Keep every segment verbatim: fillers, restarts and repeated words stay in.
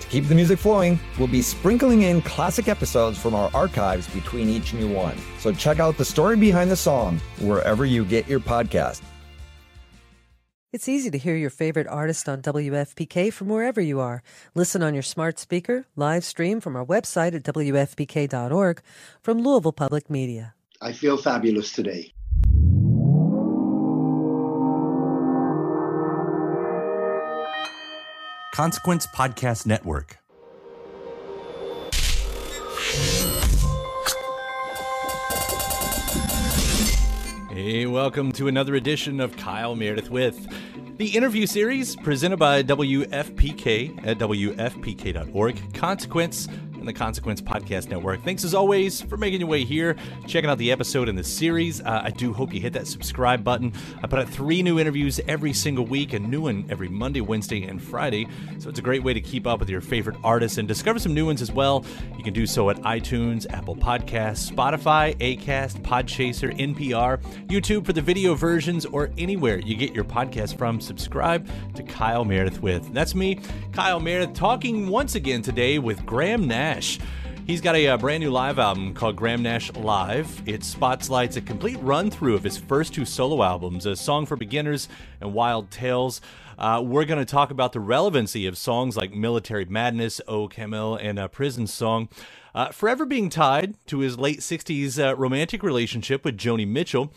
To keep the music flowing, we'll be sprinkling in classic episodes from our archives between each new one. So check out The Story Behind the Song wherever you get your podcast. It's easy to hear your favorite artist on W F P K from wherever you are. Listen on your smart speaker, live stream from our website at W F P K dot org from Louisville Public Media. I feel fabulous today. Consequence Podcast Network. Hey, welcome to another edition of Kyle Meredith with the interview series presented by W F P K at W F P K dot org, Consequence, and the Consequence Podcast Network. Thanks as always for making your way here, checking out the episode in the series. Uh, I do hope you hit that subscribe button. I put out three new interviews every single week, a new one every Monday, Wednesday, and Friday. So it's a great way to keep up with your favorite artists and discover some new ones as well. You can do so at iTunes, Apple Podcasts, Spotify, Acast, Podchaser, N P R, YouTube for the video versions, or anywhere you get your podcast from. Subscribe to Kyle Meredith with. That's me, Kyle Meredith, talking once again today with Graham Nash. He's got a uh, brand new live album called Graham Nash Live. It spotlights a complete run-through of his first two solo albums, A Song for Beginners and Wild Tales. Uh, we're going to talk about the relevancy of songs like Military Madness, O Camel, and uh, Prison Song. Uh, forever being tied to his late sixties uh, romantic relationship with Joni Mitchell.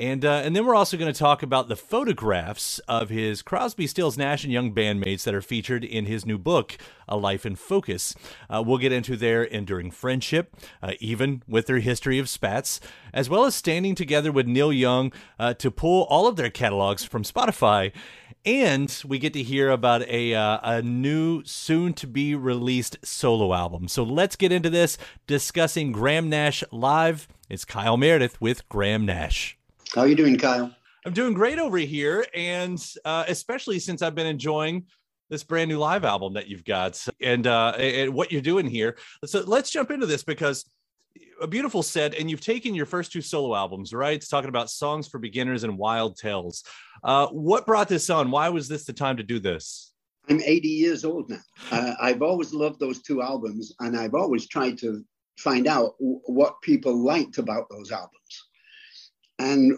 And uh, and then we're also going to talk about the photographs of his Crosby, Stills, Nash, and Young bandmates that are featured in his new book, A Life in Focus. Uh, we'll get into their enduring friendship, uh, even with their history of spats, as well as standing together with Neil Young uh, to pull all of their catalogs from Spotify. And we get to hear about a uh, a new, soon-to-be-released solo album. So let's get into this, discussing Graham Nash Live. It's Kyle Meredith with Graham Nash. How are you doing, Kyle? I'm doing great over here, and uh, especially since I've been enjoying this brand new live album that you've got and, uh, and what you're doing here. So let's jump into this, because a beautiful set, and you've taken your first two solo albums, right? It's talking about Songs for Beginners and Wild Tales. Uh, what brought this on? Why was this the time to do this? I'm eighty years old now. Uh, I've always loved those two albums, and I've always tried to find out w- what people liked about those albums. And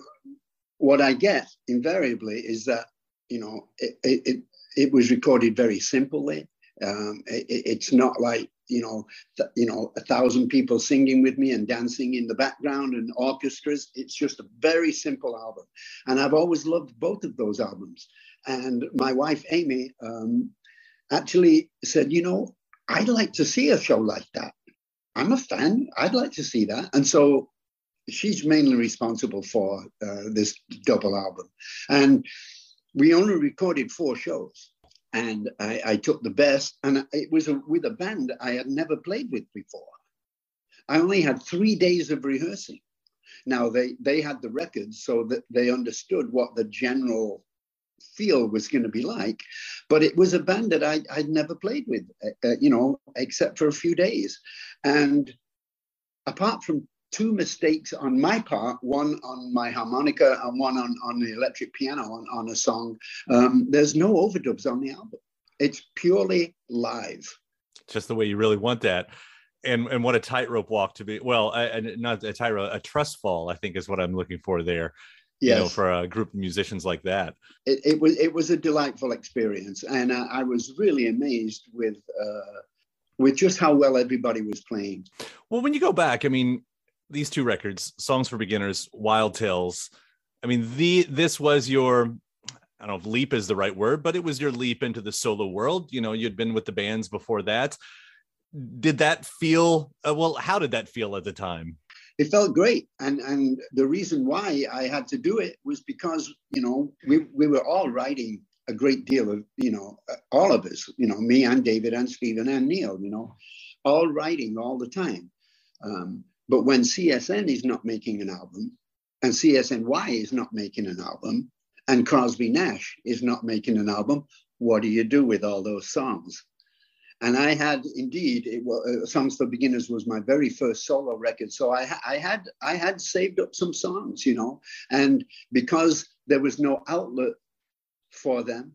what I get invariably is that, you know, it it, it was recorded very simply. Um, it, it's not like, you know, th- you know, a thousand people singing with me and dancing in the background and orchestras. It's just a very simple album. And I've always loved both of those albums. And my wife, Amy, um, actually said, you know, I'd like to see a show like that. I'm a fan. I'd like to see that. And so she's mainly responsible for uh, this double album. And we only recorded four shows. And I, I took the best. And it was a, with a band I had never played with before. I only had three days of rehearsing. Now, they, they had the records so that they understood what the general feel was going to be like. But it was a band that I, I'd never played with, uh, you know, except for a few days. And apart from two mistakes on my part, one on my harmonica and one on, on the electric piano on, on a song. Um, there's no overdubs on the album. It's purely live. Just the way you really want that. And and what a tightrope walk to be. Well, I, I, not a tightrope, a trust fall, I think is what I'm looking for there. Yes. You know, for a group of musicians like that. It, it, was, it was a delightful experience. And I, I was really amazed with, uh, with just how well everybody was playing. Well, when you go back, I mean, these two records, Songs for Beginners, Wild Tales. I mean, the this was your, I don't know if leap is the right word, but it was your leap into the solo world. You know, you'd been with the bands before that. Did that feel, uh, well, how did that feel at the time? It felt great. And and the reason why I had to do it was because, you know, we, we were all writing a great deal of, you know, all of us, you know, me and David and Stephen and Neil, you know, all writing all the time. Um, But when C S N is not making an album, and C S N Y is not making an album, and Crosby Nash is not making an album, what do you do with all those songs? And I had indeed, it was, Songs for Beginners was my very first solo record. So I, I had I had saved up some songs, you know, and because there was no outlet for them,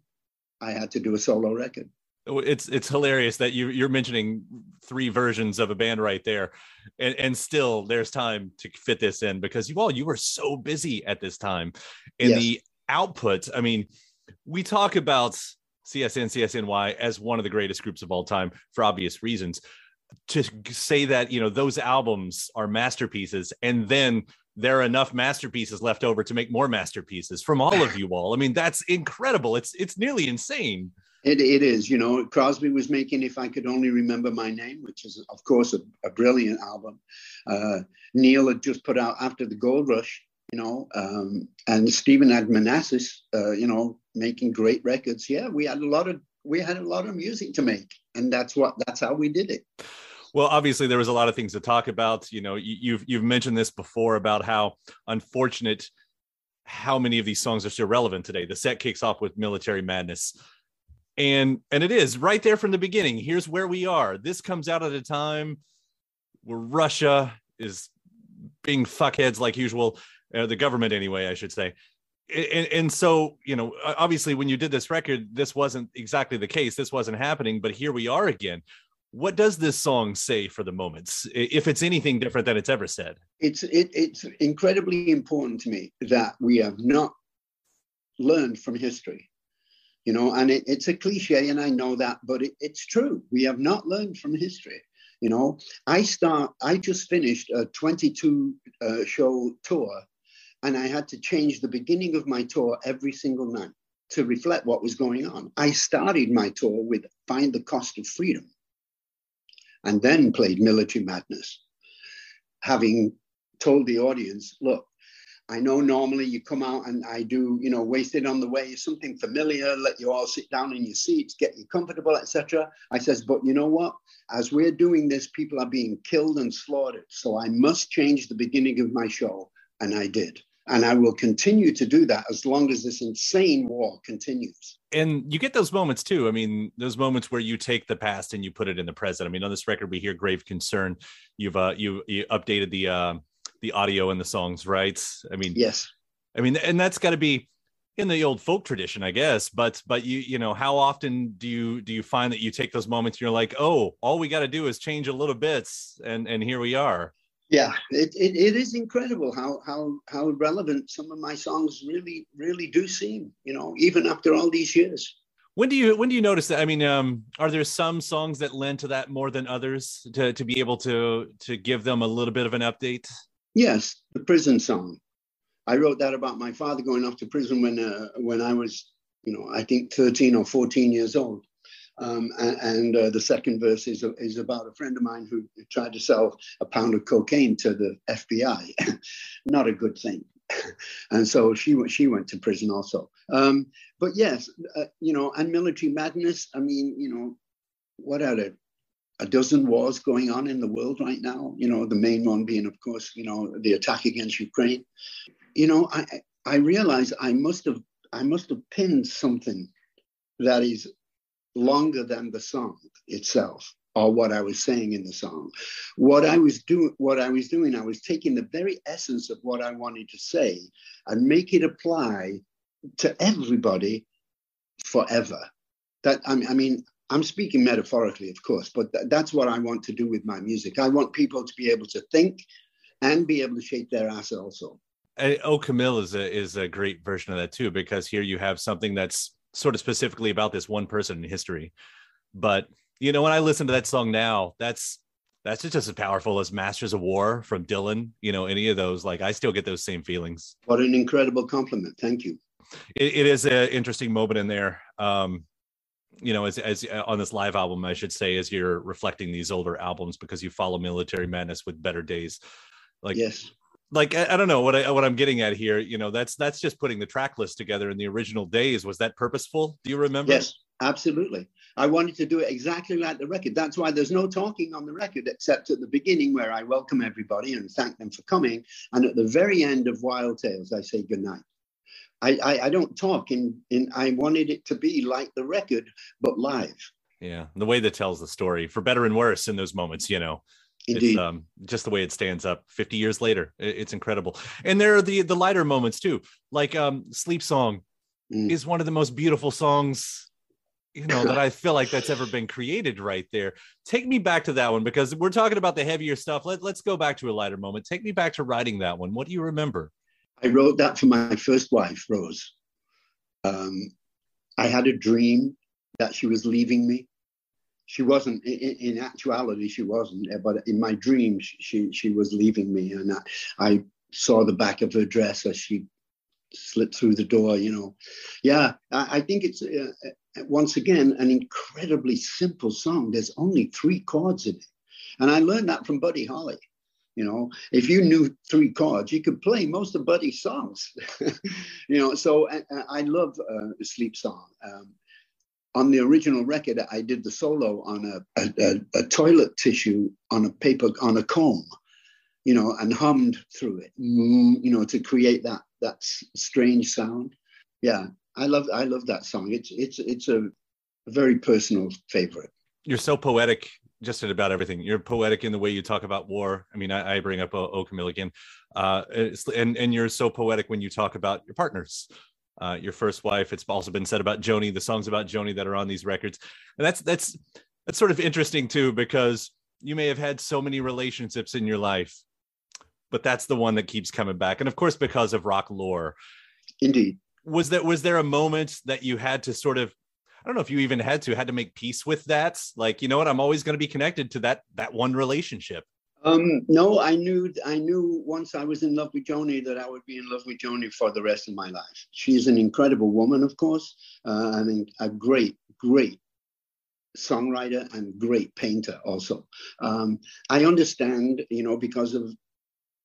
I had to do a solo record. It's it's hilarious that you, you're mentioning three versions of a band right there. And, and still there's time to fit this in because you all, you were so busy at this time. And yes. The output, I mean, we talk about C S N, C S N Y as one of the greatest groups of all time for obvious reasons. To say that, you know, those albums are masterpieces and then there are enough masterpieces left over to make more masterpieces from all of you all. I mean, that's incredible. It's it's nearly insane. It It is. You know, Crosby was making If I Could Only Remember My Name, which is, of course, a, a brilliant album. Uh, Neil had just put out After the Gold Rush, you know, um, and Stephen had Manassas, uh, you know, making great records. Yeah, we had a lot of we had a lot of music to make, and that's what that's how we did it. Well, obviously, there was a lot of things to talk about. You know, you, you've you've mentioned this before about how unfortunate how many of these songs are still relevant today. The set kicks off with Military Madness, and and it is right there from the beginning. Here's where we are. This comes out at a time where Russia is being fuckheads like usual, uh, the government anyway, I should say. And, and so, you know, obviously when you did this record, this wasn't exactly the case. This wasn't happening, but here we are again. What does this song say for the moments, if it's anything different than it's ever said? It's it, it's incredibly important to me that we have not learned from history, you know, and it, it's a cliche and I know that, but it, it's true. We have not learned from history. You know, I start, I just finished a twenty-two uh, show tour. And I had to change the beginning of my tour every single night to reflect what was going on. I started my tour with Find the Cost of Freedom and then played Military Madness, having told the audience, look, I know normally you come out and I do, you know, Wasted on the Way, something familiar, let you all sit down in your seats, get you comfortable, et cetera. I says, but you know what? As we're doing this, people are being killed and slaughtered. So I must change the beginning of my show. And I did. And I will continue to do that as long as this insane war continues. And you get those moments too. I mean, those moments where you take the past and you put it in the present. I mean, on this record, we hear Grave Concern. You've uh, you, you updated the uh, the audio and the songs, right? I mean, yes. I mean, and that's got to be in the old folk tradition, I guess. But but you you know, how often do you do you find that you take those moments? And you're like, oh, all we got to do is change a little bit, and and here we are. Yeah, it, it it is incredible how how how relevant some of my songs really really do seem, you know, even after all these years. When do you when do you notice that? I mean, um, are there some songs that lend to that more than others to to be able to to give them a little bit of an update? Yes, the prison song. I wrote that about my father going off to prison when uh, when I was, you know, I think thirteen or fourteen years old. Um, and and uh, the second verse is, is about a friend of mine who tried to sell a pound of cocaine to the F B I. Not a good thing. And so she, she went to prison also. Um, but yes, uh, you know, and Military Madness. I mean, you know, what are there? A dozen wars going on in the world right now. You know, the main one being, of course, you know, the attack against Ukraine. You know, I, I realized I must have I must have pinned something that is longer than the song itself, or what I was saying in the song. What I was doing, what I was doing, I was taking the very essence of what I wanted to say and make it apply to everybody forever. That I mean, I mean I'm speaking metaphorically, of course, but th- that's what I want to do with my music. I want people to be able to think and be able to shake their ass also. And Oh Camille is a is a great version of that too, because here you have something that's sort of specifically about this one person in history. But, you know, when I listen to that song now, that's, that's just as powerful as Masters of War from Dylan, you know, any of those, like I still get those same feelings. What an incredible compliment. Thank you. It, it is an interesting moment in there. Um, you know, as, as uh, on this live album, I should say, as you're reflecting these older albums, because you follow Military Madness with Better Days. Like, yes. Like, I, I don't know what, I, what I'm getting at here. You know, that's that's just putting the track list together in the original days. Was that purposeful? Do you remember? Yes. Absolutely. I wanted to do it exactly like the record. That's why there's no talking on the record, except at the beginning where I welcome everybody and thank them for coming. And at the very end of Wild Tales, I say goodnight. I, I, I don't talk. In, in, I wanted it to be like the record, but live. Yeah, the way that tells the story, for better and worse in those moments, you know. Indeed. It's, um, just the way it stands up fifty years later. It's incredible. And there are the, the lighter moments, too. Like um, Sleep Song mm. is one of the most beautiful songs, you know, that I feel like that's ever been created right there. Take me back to that one, because we're talking about the heavier stuff. Let, let's go back to a lighter moment. Take me back to writing that one. What do you remember? I wrote that for my first wife, Rose. Um, I had a dream that she was leaving me. She wasn't, in, in actuality, she wasn't, but in my dream, she, she was leaving me. And I, I saw the back of her dress as she slipped through the door, you know. Yeah, I, I think it's... Uh, once again, an incredibly simple song. There's only three chords in it. And I learned that from Buddy Holly. You know, if you knew three chords, you could play most of Buddy's songs. You know, so I, I love uh, Sleep Song. Um, on the original record, I did the solo on a, a, a toilet tissue on a paper, on a comb, you know, and hummed through it, you know, to create that, that strange sound. Yeah. I love I love that song. It's it's it's a very personal favorite. You're so poetic, just about everything. You're poetic in the way you talk about war. I mean, I, I bring up o, o Camilligan, uh, and and you're so poetic when you talk about your partners, uh, your first wife. It's also been said about Joni, the songs about Joni that are on these records, and that's that's that's sort of interesting too, because you may have had so many relationships in your life, but that's the one that keeps coming back, and of course because of rock lore. Indeed. Was that, was there a moment that you had to sort of, I don't know if you even had to, had to make peace with that? Like, you know what, I'm always going to be connected to that, that one relationship. Um, no, I knew, I knew once I was in love with Joni that I would be in love with Joni for the rest of my life. She's an incredible woman, of course. Uh, I mean, a great, great songwriter and great painter also. Um, I understand, you know, because of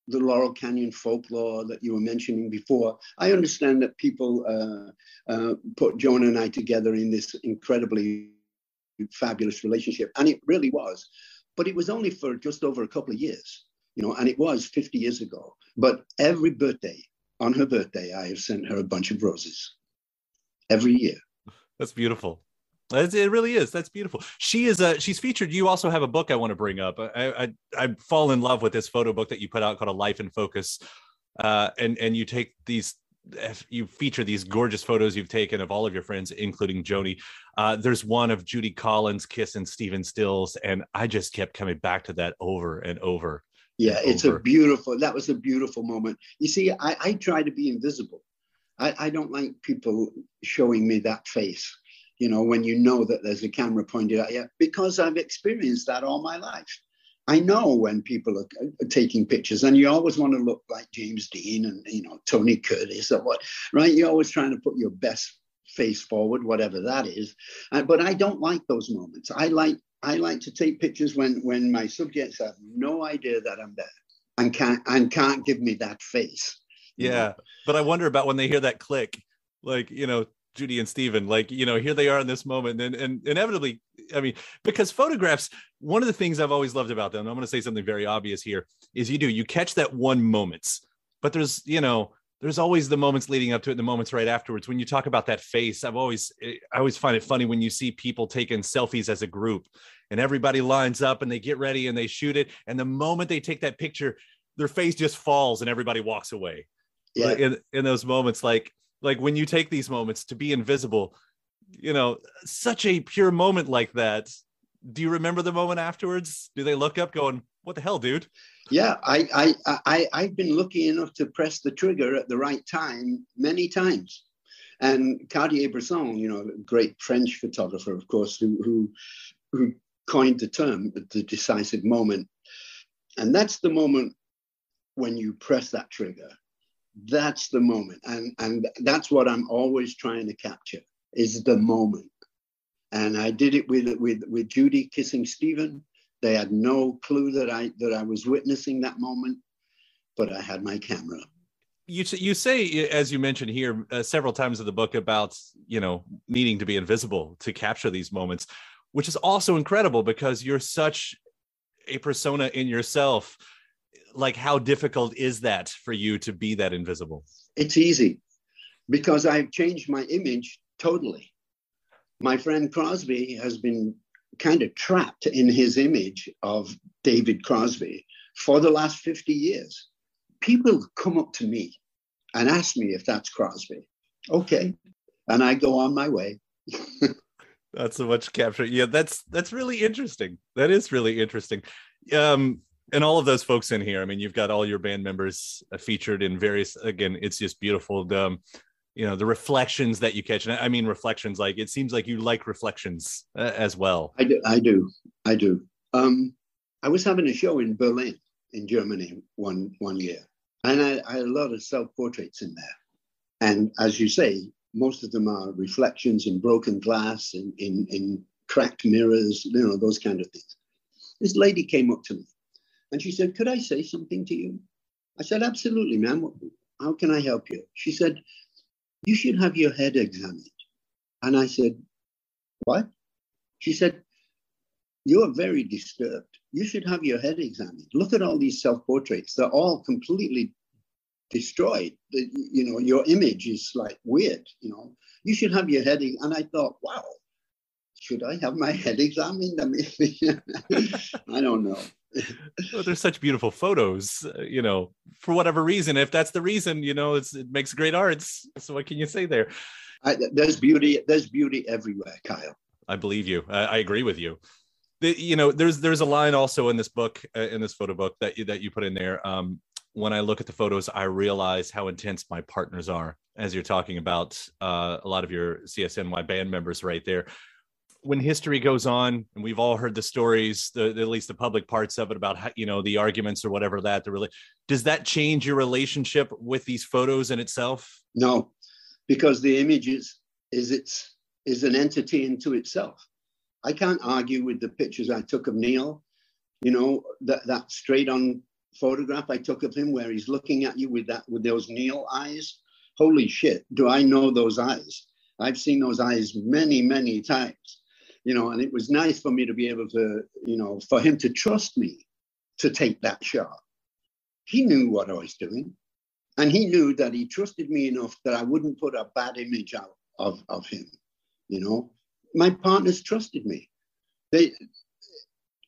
the Laurel Canyon folklore that you were mentioning before. I understand that people uh, uh, put Joan and I together in this incredibly fabulous relationship, and it really was, but it was only for just over a couple of years, you know, and it was fifty years ago. But every birthday, on her birthday, I have sent her a bunch of roses every year. That's beautiful. It really is. That's beautiful. She is a, she's featured. You also have a book I want to bring up. I, I, I fall in love with this photo book that you put out called A Life in Focus. Uh, and, and you take these, you feature these gorgeous photos you've taken of all of your friends, including Joni. Uh, there's one of Judy Collins kissing Stephen Stills. And I just kept coming back to that over and over. Yeah, and it's over. a beautiful, that was a beautiful moment. You see, I, I try to be invisible. I, I don't like people showing me that face. You know, when you know that there's a camera pointed at you, because I've experienced that all my life. I know when people are, are taking pictures, and you always want to look like James Dean and, you know, Tony Curtis or what, right? You're always trying to put your best face forward, whatever that is. Uh, but I don't like those moments. I like I like to take pictures when when my subjects have no idea that I'm there and can't, and can't give me that face. Yeah, know? But I wonder about when they hear that click, like, you know, Judy and Stephen, like, you know, here they are in this moment. And, and inevitably, I mean, because photographs, one of the things I've always loved about them, I'm going to say something very obvious here, is you do, you catch that one moment, but there's, you know, there's always the moments leading up to it, the moments right afterwards. When you talk about that face, I've always, I always find it funny when you see people taking selfies as a group and everybody lines up and they get ready and they shoot it. And the moment they take that picture, their face just falls and everybody walks away. Yeah. Like in, in those moments, like, Like when you take these moments to be invisible, you know, such a pure moment like that. Do you remember the moment afterwards? Do they look up going, what the hell, dude? Yeah, I, I, I, I've been lucky enough to press the trigger at the right time many times. And Cartier-Bresson, you know, great French photographer, of course, who, who, who coined the term, the decisive moment. And that's the moment when you press that trigger. That's the moment, and and that's what I'm always trying to capture, is the moment. And I did it with with with Judy kissing Stephen. They had no clue that I that I was witnessing that moment, but I had my camera. you you say, as you mentioned here uh, several times in the book, about, you know, needing to be invisible to capture these moments, which is also incredible because you're such a persona in yourself. Like, how difficult is that for you to be that invisible? It's easy because I have changed my image totally. My friend Crosby has been kind of trapped in his image of David Crosby for the last fifty years. People come up to me and ask me if that's Crosby. Okay. And I go on my way. Not so much capture. Yeah, that's that's really interesting. That is really interesting. Um, and all of those folks in here, I mean, you've got all your band members featured in various, again, it's just beautiful. The, um, you know, the reflections that you catch. And I mean, reflections, like, it seems like you like reflections uh, as well. I do. I do. I do. Um, I was having a show in Berlin, in Germany, one, one year. And I, I had a lot of self-portraits in there. And as you say, most of them are reflections in broken glass, in, in, in cracked mirrors, you know, those kind of things. This lady came up to me and she said, "Could I say something to you?" I said, "Absolutely, ma'am. How can I help you?" She said, "You should have your head examined." And I said, "What?" She said, "You're very disturbed. You should have your head examined. Look at all these self-portraits. They're all completely destroyed. The, you know, your image is like weird, you know. You should have your head." And I thought, wow, should I have my head examined? I mean, I don't know. Well, they're such beautiful photos, you know, for whatever reason. If that's the reason, you know, it's, it makes great arts. So what can you say there? I, there's beauty. There's beauty everywhere, Kyle. I believe you. I, I agree with you. The, you know, there's there's a line also in this book, uh, in this photo book that you, that you put in there. Um, when I look at the photos, I realize how intense my partners are, as you're talking about uh, a lot of your C S N Y band members right there. When history goes on, and we've all heard the stories, the, the, at least the public parts of it, about how, you know, the arguments or whatever that, the really, does that change your relationship with these photos in itself? No, because the image is, is, its, is an entity into itself. I can't argue with the pictures I took of Neil, you know, that, that straight on photograph I took of him where he's looking at you with that, with those Neil eyes. Holy shit, do I know those eyes? I've seen those eyes many, many times, you know, and it was nice for me to be able to, you know, for him to trust me to take that shot. He knew what I was doing, and he knew that he trusted me enough that I wouldn't put a bad image out of, of him, you know. My partners trusted me. They,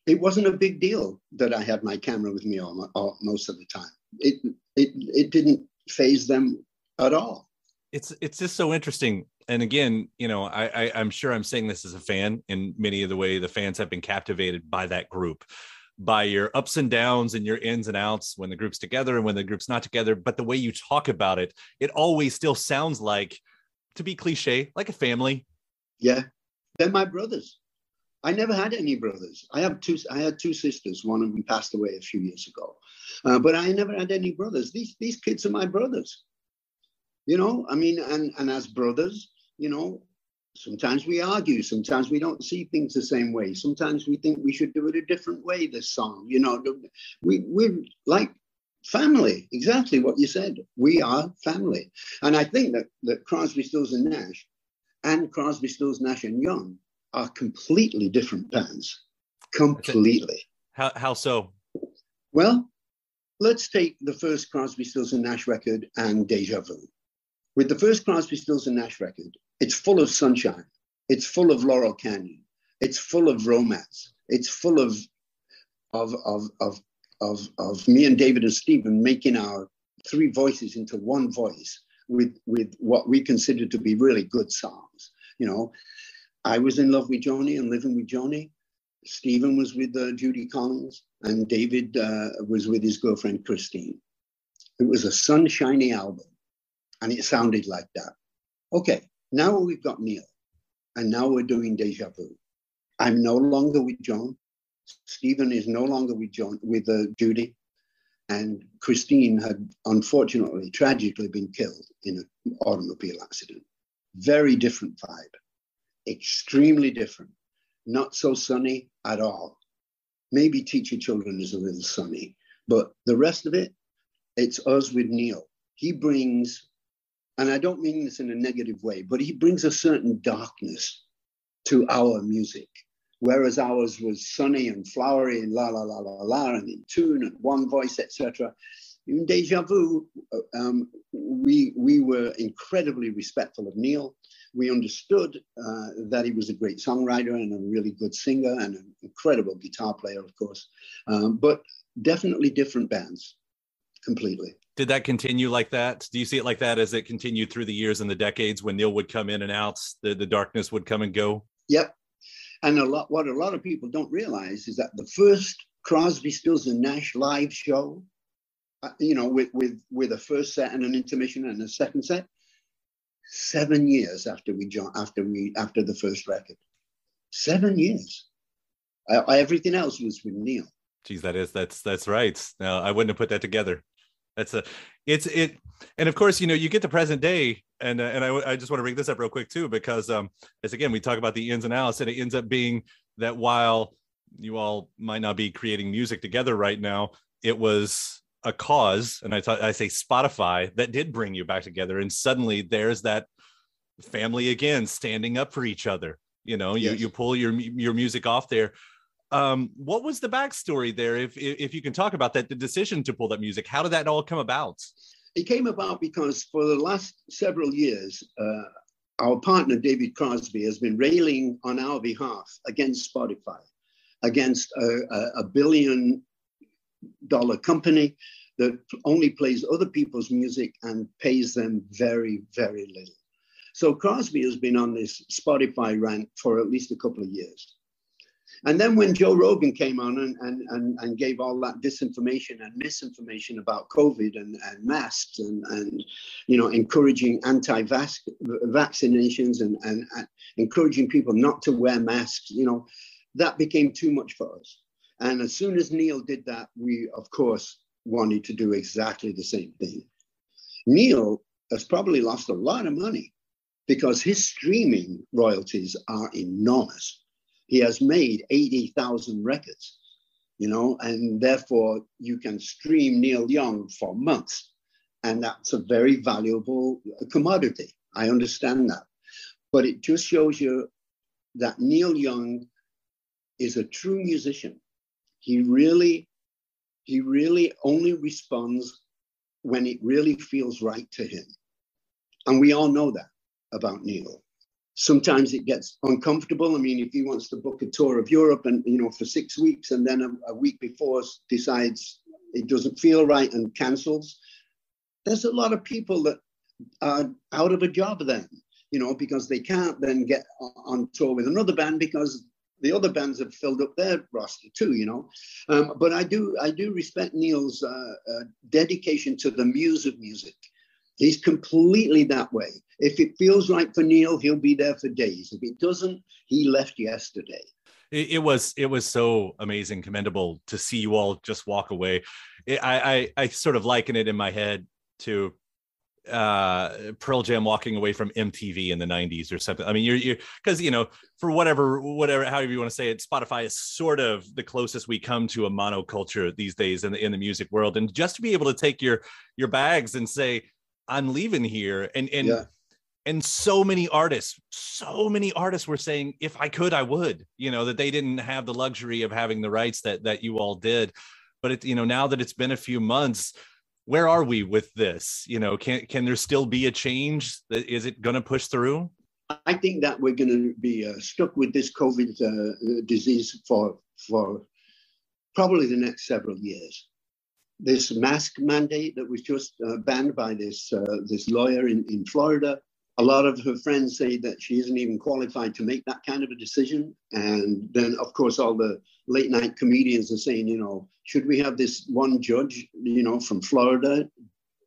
it wasn't a big deal that I had my camera with me all, all most of the time. It, it, it didn't faze them at all. It's, it's just so interesting. And again, you know, I, I, I'm sure I'm saying this as a fan, in many of the way the fans have been captivated by that group, by your ups and downs and your ins and outs when the group's together and when the group's not together. But the way you talk about it, it always still sounds like, to be cliche, like a family. Yeah. They're my brothers. I never had any brothers. I have two. I had two sisters. One of them passed away a few years ago, uh, but I never had any brothers. These these kids are my brothers. You know, I mean, and and as brothers, you know, sometimes we argue. Sometimes we don't see things the same way. Sometimes we think we should do it a different way. This song, you know, we we're like family. Exactly what you said. We are family, and I think that that Crosby, Stills, and Nash. And Crosby, Stills, Nash, and Young are completely different bands. Completely. How, how so? Well, let's take the first Crosby, Stills, and Nash record and Deja Vu. With the first Crosby, Stills, and Nash record, it's full of sunshine. It's full of Laurel Canyon. It's full of romance. It's full of of of of of, of me and David and Stephen making our three voices into one voice. With, with what we consider to be really good songs. You know, I was in love with Joni and living with Joni. Stephen was with uh, Judy Collins, and David uh, was with his girlfriend, Christine. It was a sunshiny album, and it sounded like that. Okay, now we've got Neil, and now we're doing Deja Vu. I'm no longer with Joan. Stephen is no longer with, Joan, with uh, Judy. And Christine had, unfortunately, tragically been killed in an automobile accident. Very different vibe, extremely different. Not so sunny at all. Maybe Teach Your Children is a little sunny, but the rest of it, it's us with Neil. he brings, and I don't mean this in a negative way, but he brings a certain darkness to our music, whereas ours was sunny and flowery and la la la la la and in tune and one voice, et cetera. In Deja Vu, um, we we were incredibly respectful of Neil. We understood uh, that he was a great songwriter and a really good singer and an incredible guitar player, of course, um, but definitely different bands completely. Did that continue like that? Do you see it like that as it continued through the years and the decades when Neil would come in and out, the, the darkness would come and go? Yep. And a lot, what a lot of people don't realize is that the first Crosby, Stills, and Nash live show, uh, you know, with, with, with a first set and an intermission and a second set, Seven years after we jo- after we after the first record, seven years. I, I, everything else was with Neil. Geez, that is that's that's right. Now I wouldn't have put that together. That's a, it's it, and of course you know you get the present day, and uh, and I I just want to bring this up real quick too because um as again we talk about the ins and outs, and it ends up being that while you all might not be creating music together right now, it was a cause, and I thought I say Spotify, that did bring you back together, and suddenly there's that family again standing up for each other. You know, you yes. you pull your your music off there. Um, what was the backstory there, if if you can talk about that? The decision to pull that music, how did that all come about? It came about because for the last several years, uh, our partner David Crosby has been railing on our behalf against Spotify, against a, a billion. dollar company that only plays other people's music and pays them very, very little. So Crosby has been on this Spotify rant for at least a couple of years. And then when Joe Rogan came on and, and, and, and gave all that disinformation and misinformation about COVID and, and masks and, and, you know, encouraging anti-vaccinations and, and, and encouraging people not to wear masks, you know, that became too much for us. And as soon as Neil did that, we, of course, wanted to do exactly the same thing. Neil has probably lost a lot of money because his streaming royalties are enormous. He has made eighty thousand records, you know, and therefore you can stream Neil Young for months. And that's a very valuable commodity. I understand that. But it just shows you that Neil Young is a true musician. He really, he really only responds when it really feels right to him. And we all know that about Neil. Sometimes it gets uncomfortable. I mean, if he wants to book a tour of Europe and, you know, for six weeks and then a, a week before decides it doesn't feel right and cancels, there's a lot of people that are out of a job then, you know, because they can't then get on tour with another band because the other bands have filled up their roster too, you know. Um, but I do, I do respect Neil's uh, uh, dedication to the muse of music. He's completely that way. If it feels right for Neil, he'll be there for days. If it doesn't, he left yesterday. It, it was, it was so amazing, commendable to see you all just walk away. It, I, I, I sort of liken it in my head to uh Pearl Jam walking away from M T V in the nineties or something. I mean, you're you because you know for whatever whatever however you want to say it, Spotify is sort of the closest we come to a monoculture these days in the in the music world. And just to be able to take your your bags and say, I'm leaving here, and and yeah. and so many artists, so many artists were saying, if I could, I would. You know that they didn't have the luxury of having the rights that that you all did. But it, you know now that it's been a few months. Where are we with this? You know, can can there still be a change? Is it going to push through? I think that we're going to be uh, stuck with this COVID uh, disease for for probably the next several years. This mask mandate that was just uh, banned by this uh, this lawyer in, in Florida. A lot of her friends say that she isn't even qualified to make that kind of a decision. And then, of course, all the late night comedians are saying, you know, should we have this one judge, you know, from Florida,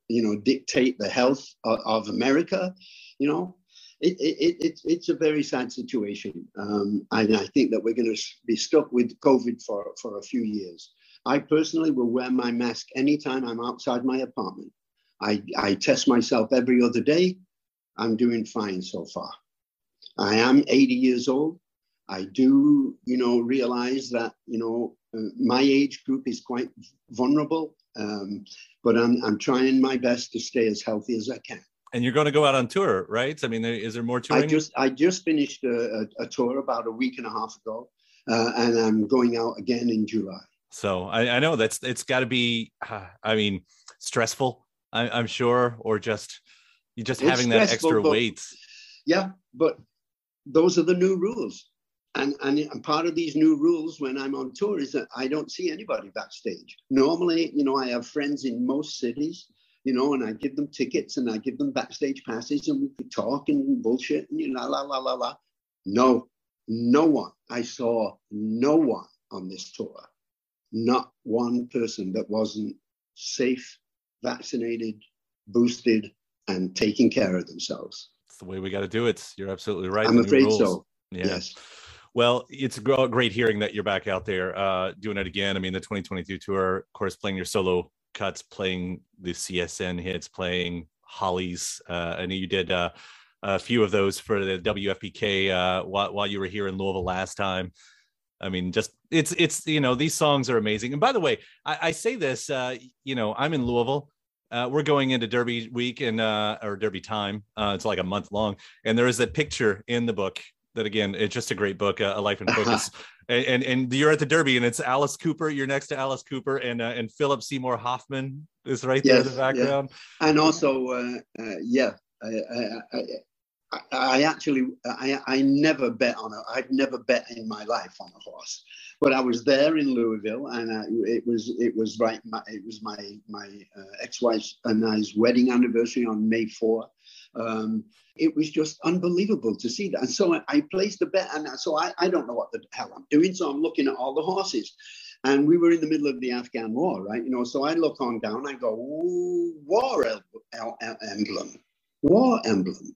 you know, dictate the health of, of America? You know, it, it, it, it's a very sad situation. Um, and I think that we're going to be stuck with COVID for, for a few years. I personally will wear my mask anytime I'm outside my apartment. I, I test myself every other day. I'm doing fine so far. I am eighty years old. I do, you know, realize that, you know, uh, my age group is quite vulnerable Um, but I'm I'm trying my best to stay as healthy as I can. And you're going to go out on tour, right? I mean, is there more touring? I just I just finished a, a, a tour about a week and a half ago, uh, and I'm going out again in July. So I, I know that's it's got to be, I mean, stressful, I, I'm sure, or just you just it's having that extra but, weight. Yeah, but those are the new rules. And, and and part of these new rules when I'm on tour is that I don't see anybody backstage. Normally, you know, I have friends in most cities, you know, and I give them tickets and I give them backstage passes and we could talk and bullshit and you know, la, la, la, la. No, no one. I saw no one on this tour. Not one person that wasn't safe, vaccinated, boosted, and taking care of themselves. It's the way we got to do it. You're absolutely right. I'm afraid so. Yeah. Yes. Well, it's great hearing that you're back out there uh, doing it again. I mean, the twenty twenty-two tour, of course, playing your solo cuts, playing the C S N hits, playing Hollies. Uh, I know you did uh, a few of those for the W F P K uh, while, while you were here in Louisville last time. I mean, just it's it's, you know, these songs are amazing. And by the way, I, I say this, uh, you know, I'm in Louisville. Uh, we're going into Derby week and uh, or Derby time. Uh, it's like a month long. And there is that picture in the book. That again, it's just a great book, uh, A Life in Focus, uh-huh. and, and and you're at the Derby, and it's Alice Cooper. You're next to Alice Cooper, and uh, and Philip Seymour Hoffman is right yes, there in the background. Yeah. And also, uh, uh, yeah, I I, I I actually I I never bet on a I've never bet in my life on a horse, but I was there in Louisville, and I, it was it was right my, it was my my uh, ex-wife's and I's wedding anniversary on May fourth. Um, it was just unbelievable to see that. And so I, I placed a bet, and so I, I don't know what the hell I'm doing. So I'm looking at all the horses, and we were in the middle of the Afghan war, right? You know, so I look on down, I go, ooh, war el- el- el- emblem, war emblem.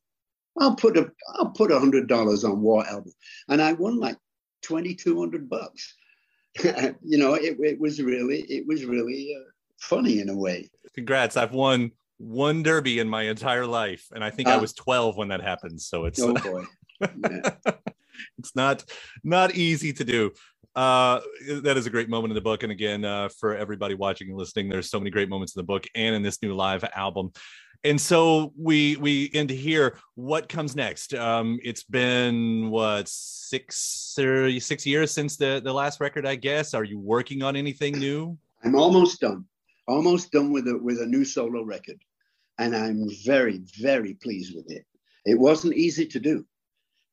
I'll put a, I'll put a hundred dollars on war emblem, and I won like twenty-two hundred bucks. You know, it, it was really, it was really uh, funny in a way. Congrats! I've won one Derby in my entire life, and I think ah. I was twelve when that happened, so it's oh boy. Yeah. It's not not easy to do. Uh that is a great moment in the book, and again, uh for everybody watching and listening, there's so many great moments in the book and in this new live album. And so we we end here. What comes next? Um it's been what six or six years since the the last record, I guess. Are you working on anything new? I'm almost done almost done with it with a new solo record. And I'm very, very pleased with it. It wasn't easy to do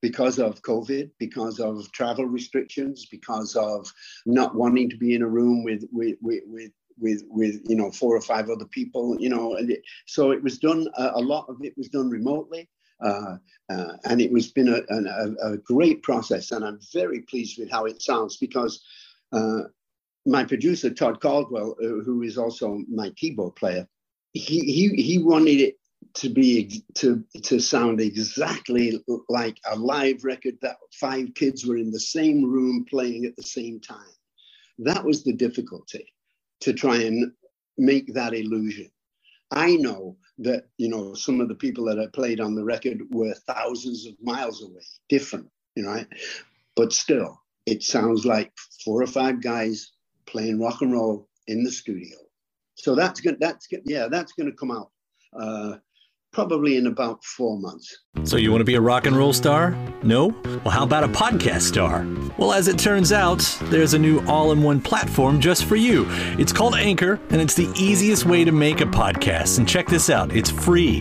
because of COVID, because of travel restrictions, because of not wanting to be in a room with, with, with, with, with, with you know, four or five other people, you know. And it, so it was done, a, a lot of it was done remotely. Uh, uh, and it was been a, a, a great process. And I'm very pleased with how it sounds because uh, my producer, Todd Caldwell, uh, who is also my keyboard player, He, he he wanted it to be to to sound exactly like a live record that five kids were in the same room playing at the same time. That was the difficulty, to try and make that illusion. I know that, you know, some of the people that I played on the record were thousands of miles away, different, you know, right? But still, it sounds like four or five guys playing rock and roll in the studio. So that's good. That's good. Yeah, that's going to come out uh, probably in about four months. So you want to be a rock and roll star? No? Well, how about a podcast star? Well, as it turns out, there's a new all-in-one platform just for you. It's called Anchor, and it's the easiest way to make a podcast. And check this out. It's free.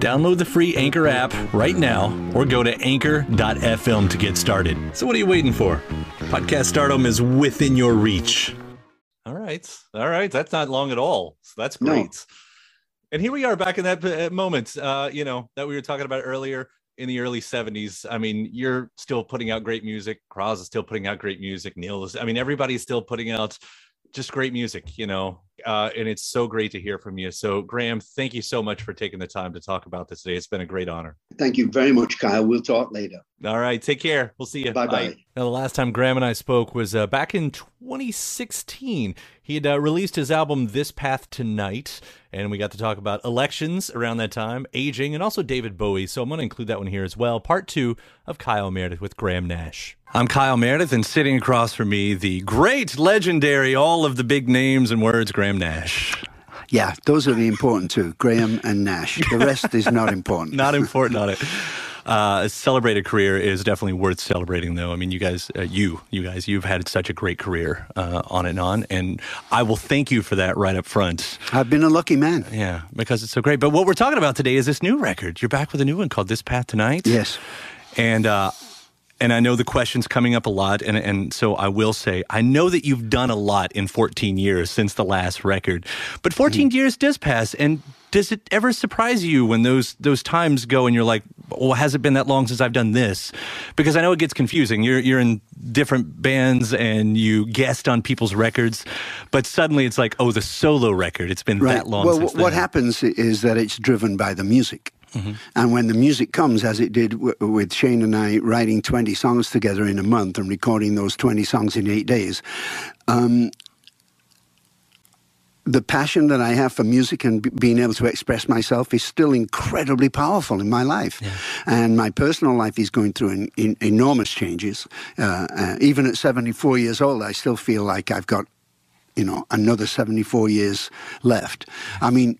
Download the free Anchor app right now or go to anchor dot f m to get started. So what are you waiting for? Podcast stardom is within your reach. All right. All right. That's not long at all. So that's great. No. And here we are back in that moment, uh, you know, that we were talking about earlier in the early seventies. I mean, you're still putting out great music. Crosby is still putting out great music. Neil is, I mean, everybody's still putting out just great music, you know, uh, and it's so great to hear from you. So, Graham, thank you so much for taking the time to talk about this today. It's been a great honor. Thank you very much, Kyle. We'll talk later. All right. Take care. We'll see you. Bye-bye. Bye. Now, the last time Graham and I spoke was uh, back in twenty sixteen. He had uh, released his album, This Path Tonight, and we got to talk about elections around that time, aging, and also David Bowie. So I'm going to include that one here as well. Part two of Kyle Meredith with Graham Nash. I'm Kyle Meredith, and sitting across from me, the great, legendary, all of the big names and words, Graham Nash. Yeah, those are the important two, Graham and Nash. The rest is not important. Not important on it. Uh, a celebrated career is definitely worth celebrating, though. I mean, you guys, uh, you, you guys, you've had such a great career uh, on and on, and I will thank you for that right up front. I've been a lucky man. Yeah, because it's so great. But what we're talking about today is this new record. You're back with a new one called This Path Tonight. Yes. And uh, and I know the question's coming up a lot, and, and so I will say, I know that you've done a lot in fourteen years since the last record, but fourteen mm. years does pass, and does it ever surprise you when those those times go and you're like, well, has it been that long since I've done this? Because I know it gets confusing. You're you're in different bands and you guest on people's records, but suddenly it's like, oh, the solo record. It's been right. that long well, since Well, what then. happens is that it's driven by the music. Mm-hmm. And when the music comes, as it did w- with Shane and I writing twenty songs together in a month and recording those twenty songs in eight days, um, the passion that I have for music and b- being able to express myself is still incredibly powerful in my life. Yeah. And my personal life is going through in, in, enormous changes. Uh, uh, even at seventy-four years old, I still feel like I've got, you know, another seventy-four years left. I mean,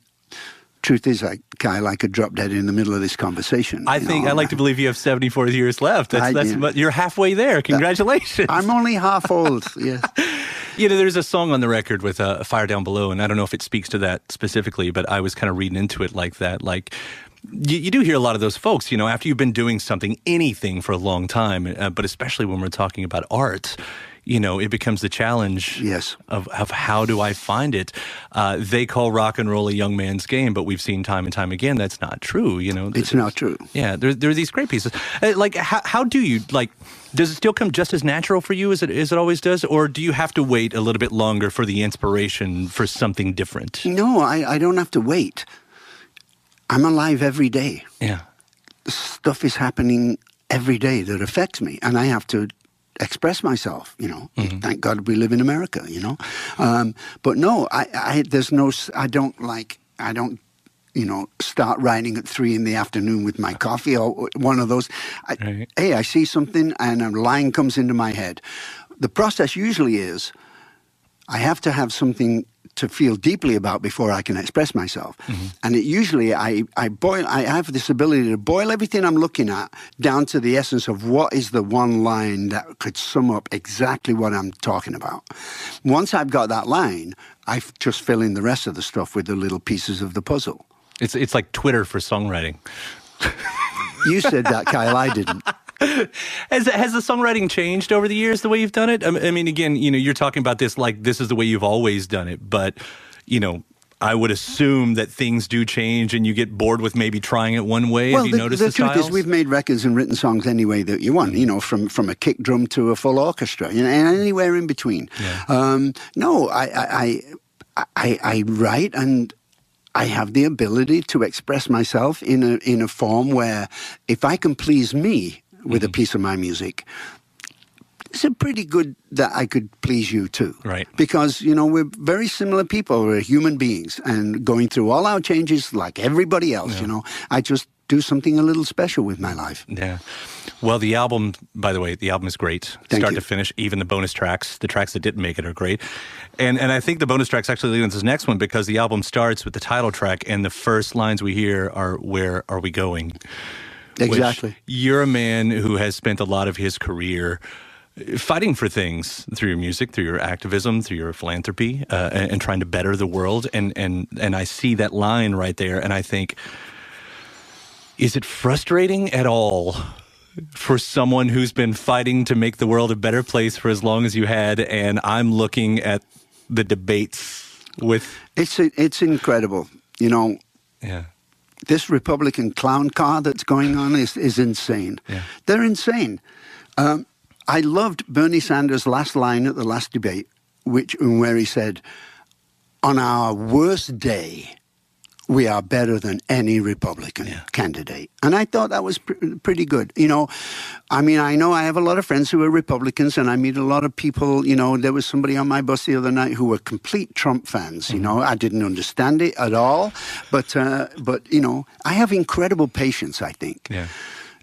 truth is, I, Kyle, I could drop dead in the middle of this conversation. I think know? I like to believe you have seventy-four years left. That's, I, that's yeah. You're halfway there. Congratulations. I'm only half old. Yeah. You know, there's a song on the record with uh, Fire Down Below, and I don't know if it speaks to that specifically, but I was kind of reading into it like that. Like, you, you do hear a lot of those folks, you know, after you've been doing something, anything for a long time, uh, but especially when we're talking about art, you know, it becomes the challenge yes. of, of how do I find it? Uh, they call rock and roll a young man's game, but we've seen time and time again that's not true, you know. It's not true. Yeah, there, there are these great pieces. Like, how, how do you, like, does it still come just as natural for you as it, as it always does? Or do you have to wait a little bit longer for the inspiration for something different? No, I, I don't have to wait. I'm alive every day. Yeah. Stuff is happening every day that affects me, and I have to express myself, you know. Mm-hmm. Thank God we live in America, you know. Um, but no, I, I there's no, I don't like, I don't, you know, start writing at three in the afternoon with my coffee or one of those. I, right. Hey, I see something and a line comes into my head. The process usually is I have to have something to feel deeply about before I can express myself. Mm-hmm. And it usually, I, I boil, I have this ability to boil everything I'm looking at down to the essence of what is the one line that could sum up exactly what I'm talking about. Once I've got that line, I just fill in the rest of the stuff with the little pieces of the puzzle. It's, it's like Twitter for songwriting. You said that, Kyle, I didn't. Has, has the songwriting changed over the years, the way you've done it? I mean, again, you know, you're talking about this like this is the way you've always done it. But, you know, I would assume that things do change and you get bored with maybe trying it one way. Well, Have you the, noticed the, the truth styles? Is we've made records and written songs any way that you want, you know, from, from a kick drum to a full orchestra, you know, and anywhere in between. Yeah. Um, no, I I, I, I I write and I have the ability to express myself in a in a form where if I can please me with mm-hmm. a piece of my music, it's a pretty good that I could please you too. Right. Because, you know, we're very similar people. We're human beings and going through all our changes like everybody else, yeah. you know. I just do something a little special with my life. Yeah. Well, the album, by the way, the album is great. Thank Start you. to finish, even the bonus tracks, the tracks that didn't make it are great. And and I think the bonus tracks actually lead into this next one because the album starts with the title track and the first lines we hear are, "Where are we going?" Exactly. Which you're a man who has spent a lot of his career fighting for things through your music, through your activism, through your philanthropy, uh, and, and trying to better the world. And, and and I see that line right there, and I think, is it frustrating at all for someone who's been fighting to make the world a better place for as long as you had? And I'm looking at the debates with it's it's incredible, you know. Yeah. This Republican clown car that's going on is, is insane. Yeah. They're insane. Um, I loved Bernie Sanders' last line at the last debate, which where he said, on our worst day, we are better than any Republican yeah. candidate. And I thought that was pr- pretty good. You know, I mean, I know I have a lot of friends who are Republicans, and I meet a lot of people, you know, there was somebody on my bus the other night who were complete Trump fans, you mm-hmm. know. I didn't understand it at all. But, uh, but you know, I have incredible patience, I think. Yeah.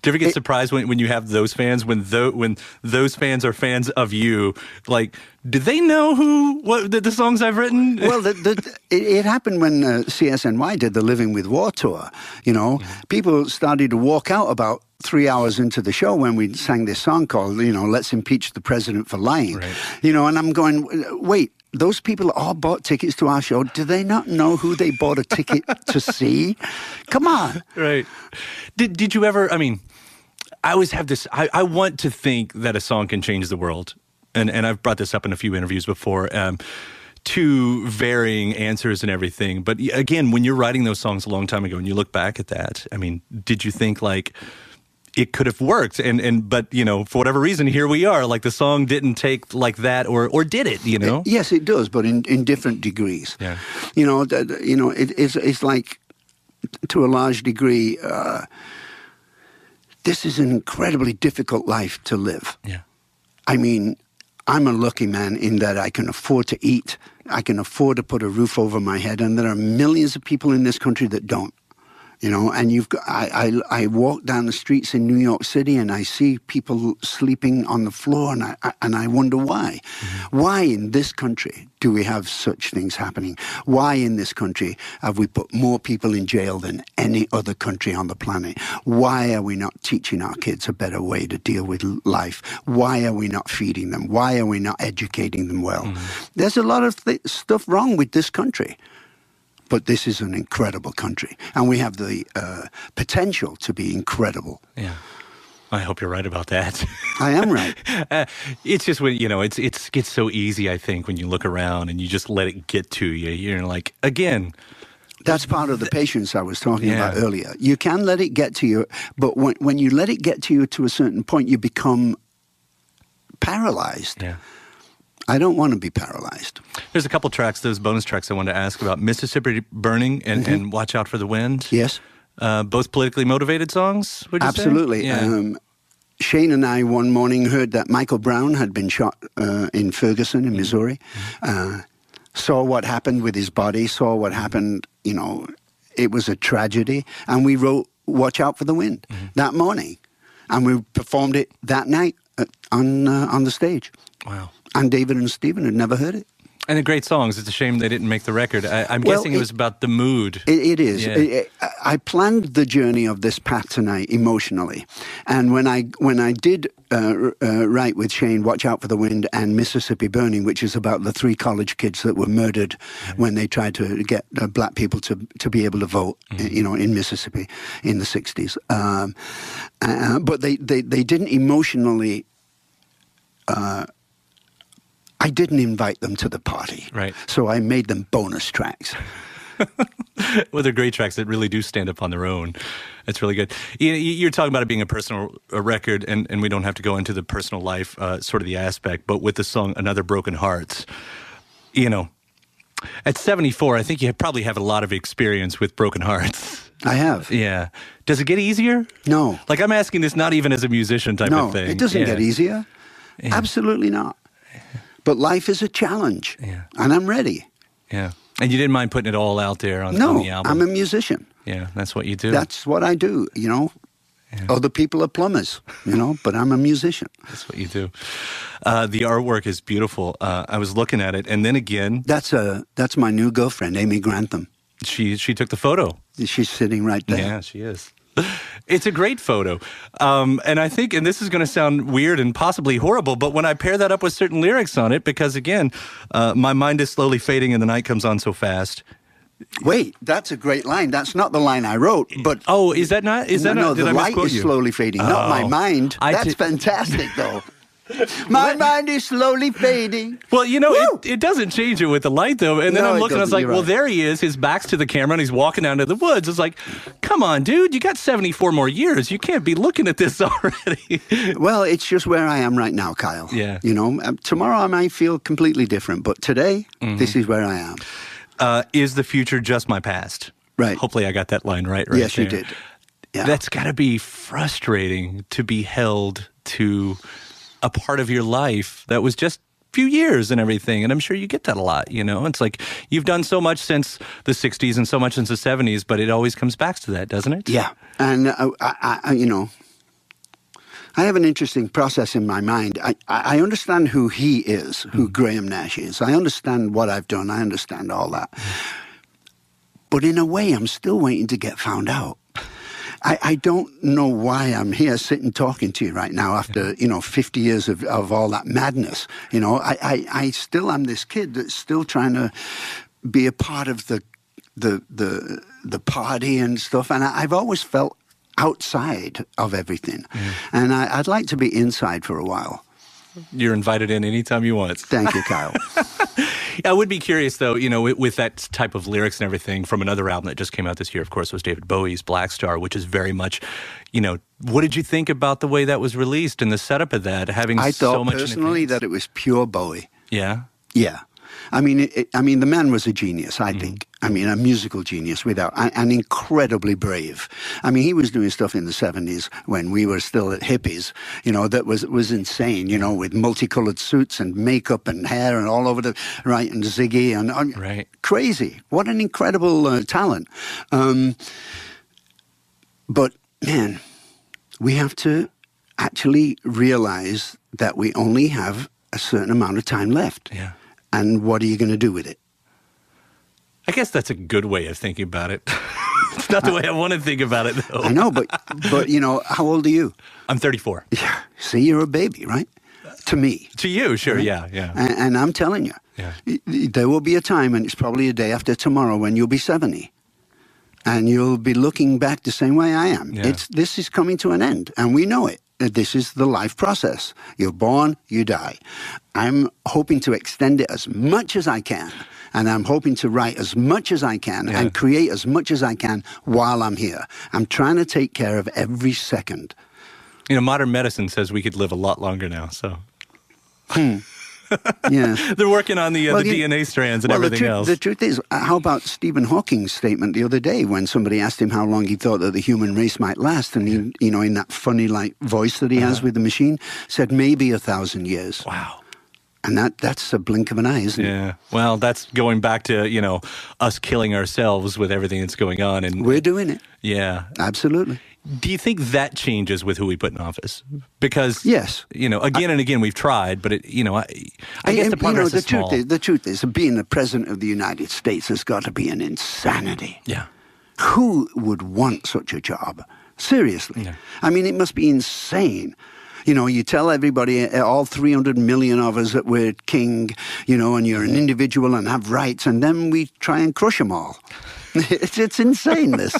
Do you ever get it, surprised when, when you have those fans, when tho- when those fans are fans of you? Like, do they know who what the, the songs I've written? Well, the, the, it, it happened when uh, C S N Y did the Living with War tour. You know, yeah. people started to walk out about three hours into the show when we sang this song called, you know, Let's Impeach the President for Lying. Right. You know, and I'm going, wait. Those people all bought tickets to our show. Do they not know who they bought a ticket to see? Come on. Right. Did Did you ever, I mean, I always have this, I, I want to think that a song can change the world. And, and I've brought this up in a few interviews before, um, to varying answers and everything. But again, when you're writing those songs a long time ago and you look back at that, I mean, did you think like, it could have worked, and and but you know, for whatever reason, here we are. Like the song didn't take like that, or or did it? You know? It, yes, it does, but in, in different degrees. Yeah. You know, the, the, you know, it, it's it's like to a large degree, uh, this is an incredibly difficult life to live. Yeah. I mean, I'm a lucky man in that I can afford to eat, I can afford to put a roof over my head, and there are millions of people in this country that don't. You know, and you've got, I, I, I walk down the streets in New York City and I see people sleeping on the floor and I, I and I wonder why. Mm-hmm. Why in this country do we have such things happening? Why in this country have we put more people in jail than any other country on the planet? Why are we not teaching our kids a better way to deal with life? Why are we not feeding them? Why are we not educating them well? Mm-hmm. There's a lot of th- stuff wrong with this country. But this is an incredible country, and we have the uh, potential to be incredible. Yeah, I hope you're right about that. I am right. uh, it's just when you know, it's it's gets so easy. I think when you look around and you just let it get to you, you're like, again. That's part of the patience I was talking yeah. about earlier. You can let it get to you, but when when you let it get to you to a certain point, you become paralyzed. Yeah. I don't want to be paralyzed. There's a couple tracks, those bonus tracks I wanted to ask about. Mississippi Burning and, mm-hmm. and Watch Out for the Wind. Yes. Uh, both politically motivated songs, would you Absolutely. say? Absolutely. Yeah. Um, Shane and I one morning heard that Michael Brown had been shot uh, in Ferguson in mm-hmm. Missouri. Uh, saw what happened with his body, saw what happened, you know, it was a tragedy. And we wrote Watch Out for the Wind mm-hmm. that morning. And we performed it that night at, on uh, on the stage. Wow. And David and Stephen had never heard it. And the great songs. It's a shame they didn't make the record. I, I'm well, guessing it, it was about the mood. It, it is. Yeah. It, it, I planned the journey of This Path Tonight emotionally. And when I when I did uh, uh, write with Shane, Watch Out for the Wind and Mississippi Burning, which is about the three college kids that were murdered mm-hmm. when they tried to get uh, black people to, to be able to vote, mm-hmm. you know, in Mississippi in the sixties. Um, uh, but they, they, they didn't emotionally... Uh, I didn't invite them to the party, right? So I made them bonus tracks. Well, they're great tracks that really do stand up on their own. That's really good. You, you're talking about it being a personal a record, and, and we don't have to go into the personal life, uh, sort of the aspect, but with the song Another Broken Heart, you know, at seventy-four, I think you probably have a lot of experience with broken hearts. I have. Yeah. Does it get easier? No. Like, I'm asking this not even as a musician type no, of thing. No, it doesn't yeah. get easier. Yeah. Absolutely not. But life is a challenge, yeah. and I'm ready. Yeah, and you didn't mind putting it all out there on, no, on the album? No, I'm a musician. Yeah, that's what you do. That's what I do, you know. Yeah. Other people are plumbers, you know, but I'm a musician. That's what you do. Uh, the artwork is beautiful. Uh, I was looking at it, and then again... That's a that's my new girlfriend, Amy Grantham. She she took the photo. She's sitting right there. Yeah, she is. It's a great photo. Um, and I think, and this is going to sound weird and possibly horrible, but when I pair that up with certain lyrics on it, because again, uh, my mind is slowly fading and the night comes on so fast. Wait, that's a great line. That's not the line I wrote, but... Oh, is that not? Is that no, not? No, did the I light is you? Slowly fading, oh, not my mind. I that's t- fantastic, though. My mind is slowly fading. Well, you know, it, it doesn't change it with the light, though. And then no, I'm looking, I was like, well, right. there he is. His back's to the camera, and he's walking down to the woods. It's like, come on, dude. You got seventy-four more years. You can't be looking at this already. Well, it's just where I am right now, Kyle. Yeah. You know, um, tomorrow I might feel completely different. But today, mm-hmm. this is where I am. uh, is the future just my past? Right. Hopefully I got that line right. right yes, there. You did. Yeah. That's got to be frustrating to be held to a part of your life that was just few years and everything, and I'm sure you get that a lot, you know? It's like, you've done so much since the sixties and so much since the seventies, but it always comes back to that, doesn't it? Yeah, and, uh, I, I, you know, I have an interesting process in my mind. I, I understand who he is, who mm-hmm. Graham Nash is. I understand what I've done. I understand all that. But in a way, I'm still waiting to get found out. I, I don't know why I'm here sitting talking to you right now after, you know, fifty years of, of all that madness. You know, I, I, I still am this kid that's still trying to be a part of the the the, the party and stuff. And I, I've always felt outside of everything. Mm. And I, I'd like to be inside for a while. You're invited in anytime you want. Thank you, Kyle. I would be curious, though, you know, with, with that type of lyrics and everything from another album that just came out this year, of course, was David Bowie's Black Star, which is very much, you know, what did you think about the way that was released and the setup of that? Having I so much. I thought personally that it was pure Bowie. Yeah? Yeah. I mean, it, I mean, the man was a genius, I mm-hmm. think. I mean, a musical genius without, and incredibly brave. I mean, he was doing stuff in the seventies when we were still at hippies, you know, that was was insane, you know, with multicolored suits and makeup and hair and all over the, right, and Ziggy and, and right. Crazy. What an incredible uh, talent. Um, but, man, we have to actually realize that we only have a certain amount of time left. Yeah. And what are you going to do with it? I guess that's a good way of thinking about it. It's not the way I want to think about it, though. I know, but, but you know, how old are you? I'm thirty-four. Yeah. See, you're a baby, right? To me. To you, sure, right? yeah, yeah. And, and I'm telling you, yeah. there will be a time, and it's probably a day after tomorrow, when you'll be seventy. And you'll be looking back the same way I am. Yeah. It's, this is coming to an end, and we know it. This is the life process. You're born, you die. I'm hoping to extend it as much as I can, and I'm hoping to write as much as I can yeah. and create as much as I can while I'm here. I'm trying to take care of every second. You know, modern medicine says we could live a lot longer now, so... Hmm. Yeah. They're working on the, uh, well, the you, D N A strands and well, everything the tru- else. The truth is, how about Stephen Hawking's statement the other day when somebody asked him how long he thought that the human race might last, and he, you know, in that funny like voice that he uh-huh. has with the machine, said maybe a thousand years. Wow. And that, that's a blink of an eye, isn't it? Yeah. Well, that's going back to, you know, us killing ourselves with everything that's going on. And we're doing it. Yeah. Absolutely. Do you think that changes with who we put in office? Because, yes. you know, again I, and again, we've tried, but, it, you know, I, I, I guess the progress you know, the is truth small. Is, the truth is, being the president of the United States has got to be an insanity. Yeah. Who would want such a job? Seriously. Yeah. I mean, it must be insane. You know, you tell everybody, all three hundred million of us, that we're king, you know, and you're an individual and have rights, and then we try and crush them all. It's, it's insane, this.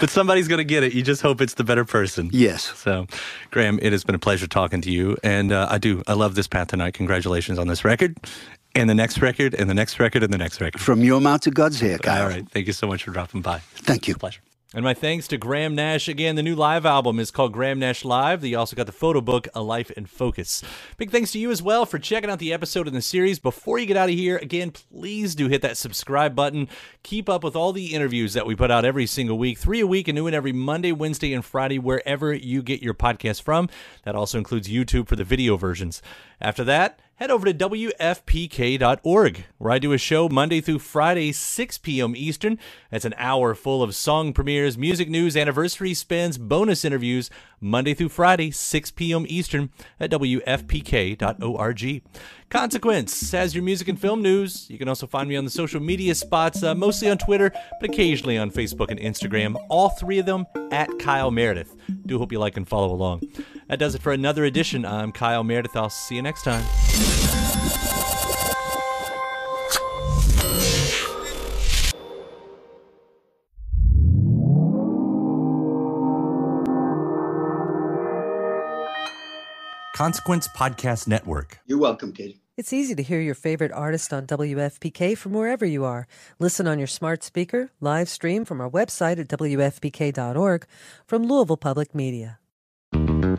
But somebody's going to get it. You just hope it's the better person. Yes. So, Graham, it has been a pleasure talking to you. And uh, I do. I love This Path Tonight. Congratulations on this record, and the next record, and the next record, and the next record. From your mouth to God's ear, Kyle. All right. Thank you so much for dropping by. Thank you. It's a pleasure. And my thanks to Graham Nash. Again, the new live album is called Graham Nash Live. You also got the photo book, A Life in Focus. Big thanks to you as well for checking out the episode in the series. Before you get out of here, again, please do hit that subscribe button. Keep up with all the interviews that we put out every single week. Three a week, and new one every Monday, Wednesday, and Friday, wherever you get your podcast from. That also includes YouTube for the video versions. After that, head over to W F P K dot org, where I do a show Monday through Friday, six p.m. Eastern. That's an hour full of song premieres, music news, anniversary spins, bonus interviews, Monday through Friday, six p.m. Eastern at W F P K dot org. Consequence has your music and film news. You can also find me on the social media spots, uh, mostly on Twitter, but occasionally on Facebook and Instagram. All three of them at Kyle Meredith. Do hope you like and follow along. That does it for another edition. I'm Kyle Meredith. I'll see you next time. Consequence Podcast Network. You're welcome, kid. It's easy to hear your favorite artist on W F P K from wherever you are. Listen on your smart speaker, live stream from our website at W F P K dot org, from Louisville Public Media.